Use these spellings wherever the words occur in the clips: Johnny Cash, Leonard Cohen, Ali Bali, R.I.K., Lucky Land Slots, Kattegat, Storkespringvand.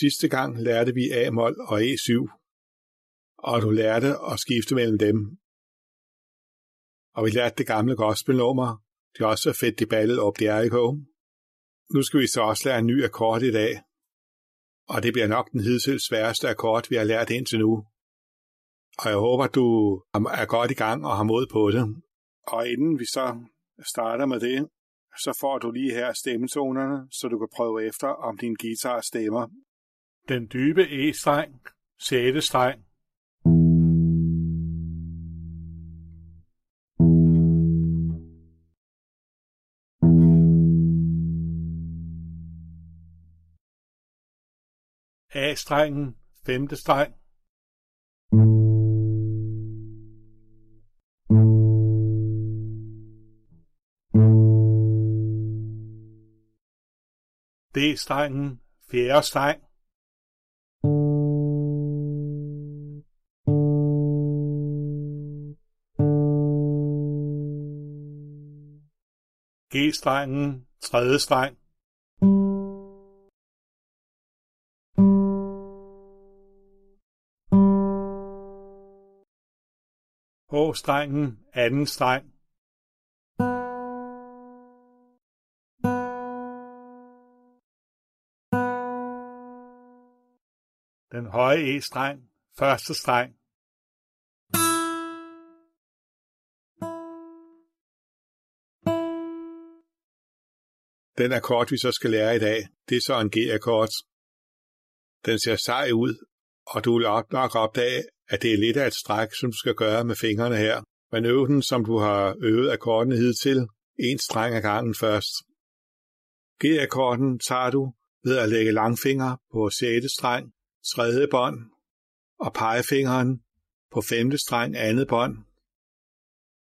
Sidste gang lærte vi A-mol og E7, og du lærte at skifte mellem dem. Og vi lærte det gamle gospelnummer. Det er også så fedt, det ballede op, det R.I.K. Nu skal vi så også lære en ny akkord i dag, og det bliver nok den hidtil sværeste akkord, vi har lært indtil nu. Og jeg håber, du er godt i gang og har mod på det. Og inden vi så starter med det, så får du lige her stemmetonerne, så du kan prøve efter, om din guitar stemmer. Den dybe E-streng, 6. streng. A-strengen, 5. streng. D-strengen, 4. streng. G-strengen, 3. streng. H-strengen, 2. streng. Den høje E-streng, 1. streng. Den akkord, vi så skal lære i dag, det er så en G-akkord. Den ser sej ud, og du vil nok opdage, at det er lidt af et stræk, som du skal gøre med fingrene her. Men øv den, som du har øvet akkorden hidtil, en streng ad gangen først. G-akkorden tager du ved at lægge langfinger på 6. streng, 3. bånd, og pegefingeren på 5. streng, 2. bånd,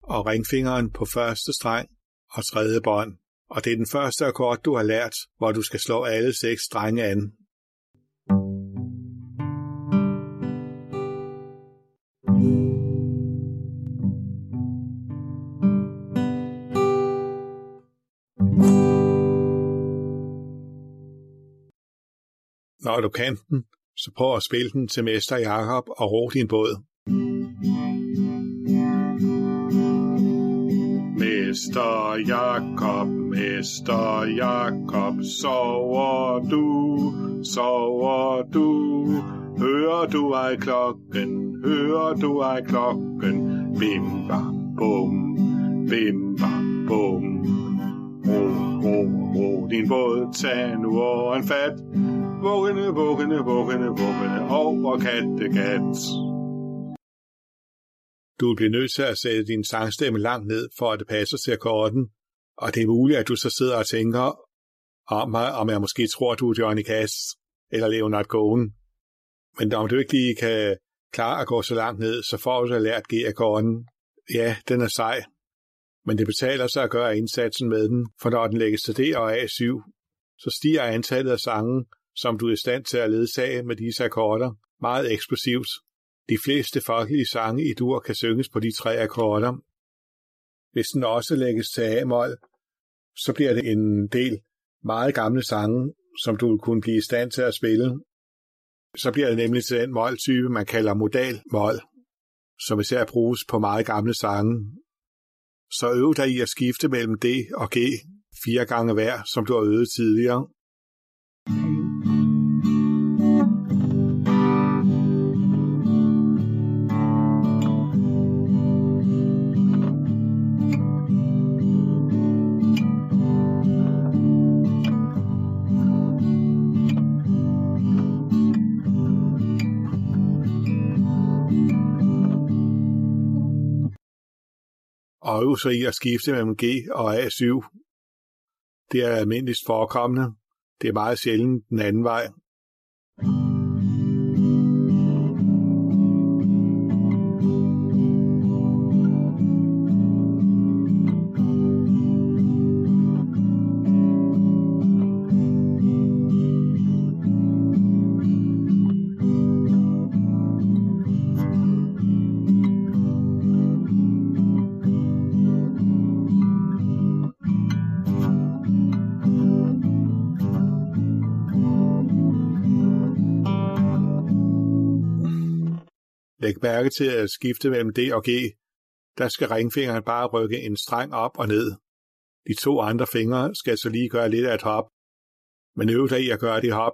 og ringfingeren på 1. streng og 3. bånd. Og det er den første akkord, du har lært, hvor du skal slå alle 6 strenge an. Når du kan den, så prøv at spille den til mester Jakob og ro din båd. Mester Jakob, Mester Jakob, sover du, hører du ej klokken, hører du ej klokken, bim bam bum, bim bam bum. Ro, ro, ro din båd, tag nu åren fat, vuggende, vuggende, vuggende, vuggende, over Kattegat. Du bliver nødt til at sætte din sangstemme langt ned, for at det passer til akkorden, og det er muligt, at du så sidder og tænker om jeg måske tror, du er Johnny Cash eller Leonard Cohen. Men om du ikke lige kan klare at gå så langt ned, så får du så lært G-akkorden. Ja, den er sej, men det betaler sig at gøre indsatsen med den, for når den lægges til D og A7, så stiger antallet af sange, som du er i stand til at ledsage med disse akkorder, meget eksplosivt. De fleste folkelige sange i dur kan synges på de 3 akkorder. Hvis den også lægges til A-mol, så bliver det en del meget gamle sange, som du vil kunne blive i stand til at spille. Så bliver det nemlig til den mol-type, man kalder modal-mol, som især bruges på meget gamle sange. Så øv dig i at skifte mellem D og G 4 gange hver, som du har øvet tidligere. og øve sig i at skifte mellem G og A7. Det er almindeligt forekommende. Det er meget sjældent den anden vej. Læg mærke til at skifte mellem D og G. Der skal ringfingeren bare rykke en streng op og ned. De to andre fingre skal så lige gøre lidt af et hop. Men øv dig i at gøre det hop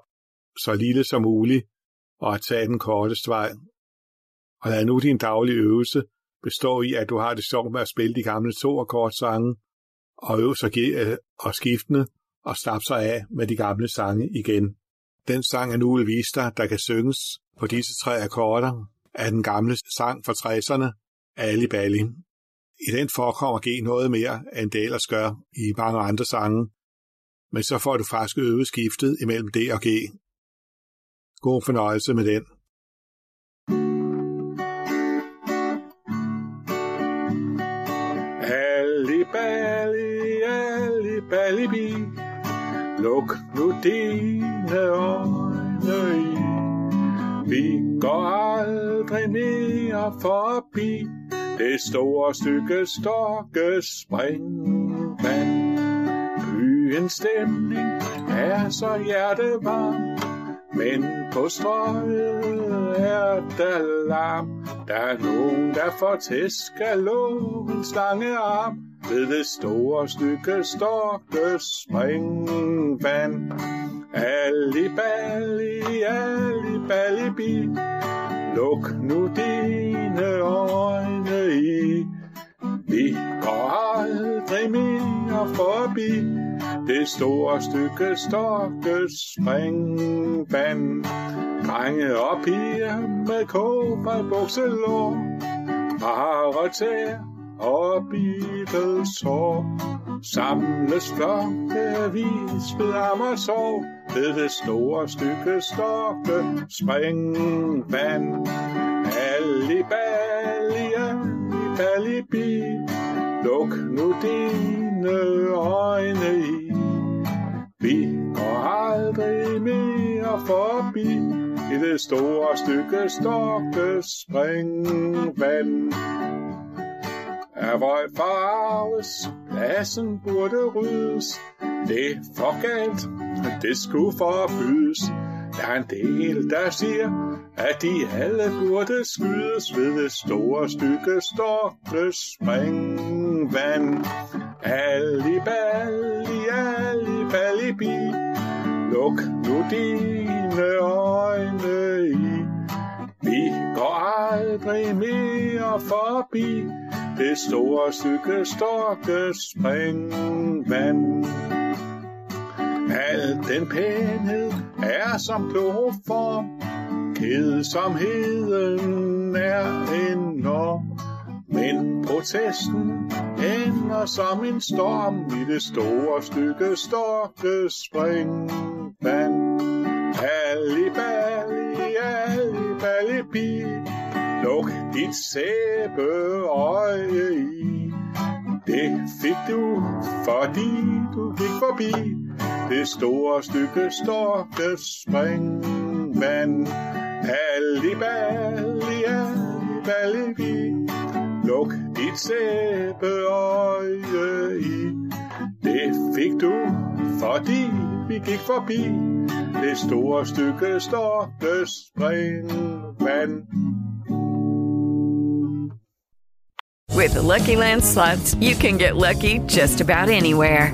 så lille som muligt og at tage den korteste vej. Og lad nu din daglige øvelse bestå i, at du har det sjovt med at spille de gamle toakkordsange og øve sig og skiftende og slappe sig af med de gamle sange igen. Den sang jeg nu vil vise dig, der kan synges på disse tre akkorder, af den gamle sang fra 60'erne, Ali Bali. I den forekommer G noget mere, end det ellers gør i mange andre sange, men så får du faktisk øvet skiftet imellem D og G. God fornøjelse med den. Ali Bali, Ali Bali bi, luk nu dine øjne i. Vi går aldrig mere forbi det store stykke Storkespringvand. Byens stemning er så hjertevarm, men på Strøget er der larm. Der er nogen, der får tæsk af lovens lange arm ved det store stykke Storkespringvand. Ali Bali, Ali Bali bi, luk nu dine øjne i. Vi går aldrig mere forbi det store stykke Storkespringvand. Drenge og piger med kåber, bukselår, par og tæer og bitelsår, samles flokkevis ved Amershov ved det store stykke Storkespringvand. Ali Bali, Ali Bali bi, luk nu dine øjne i. Vi går aldrig mere forbi i det store stykke Storkespringvand. Af røg forarves, pladsen burde ryddes. Det er for galt, det skulle forbydes. Der er en del, der siger, at de alle burde skydes ved det store stykke Storkespringvand. Ali Bali, Ali Bali bi, luk nu dine øjne i. Vi går aldrig mere forbi det store stykke Storkespringvand. Al den pænhed er som kloroform, kedsomheden er enorm, men protesten ender som en storm i det store stykke Storkespringvand. Ali Bali, Ali Bali bi, luk dit sæbeøje i. Det fik du, fordi du gik forbi det store stykke Storkespringvand. Ali Bali, Ali Bali bi, luk dit sæbeøje i. Det fik du, fordi vi gik forbi det store stykke Storkespringvand. With the Lucky Land Slots, you can get lucky just about anywhere.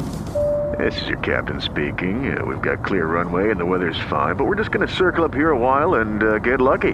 This is your captain speaking. We've got clear runway and the weather's fine, but we're just going to circle up here a while and get lucky.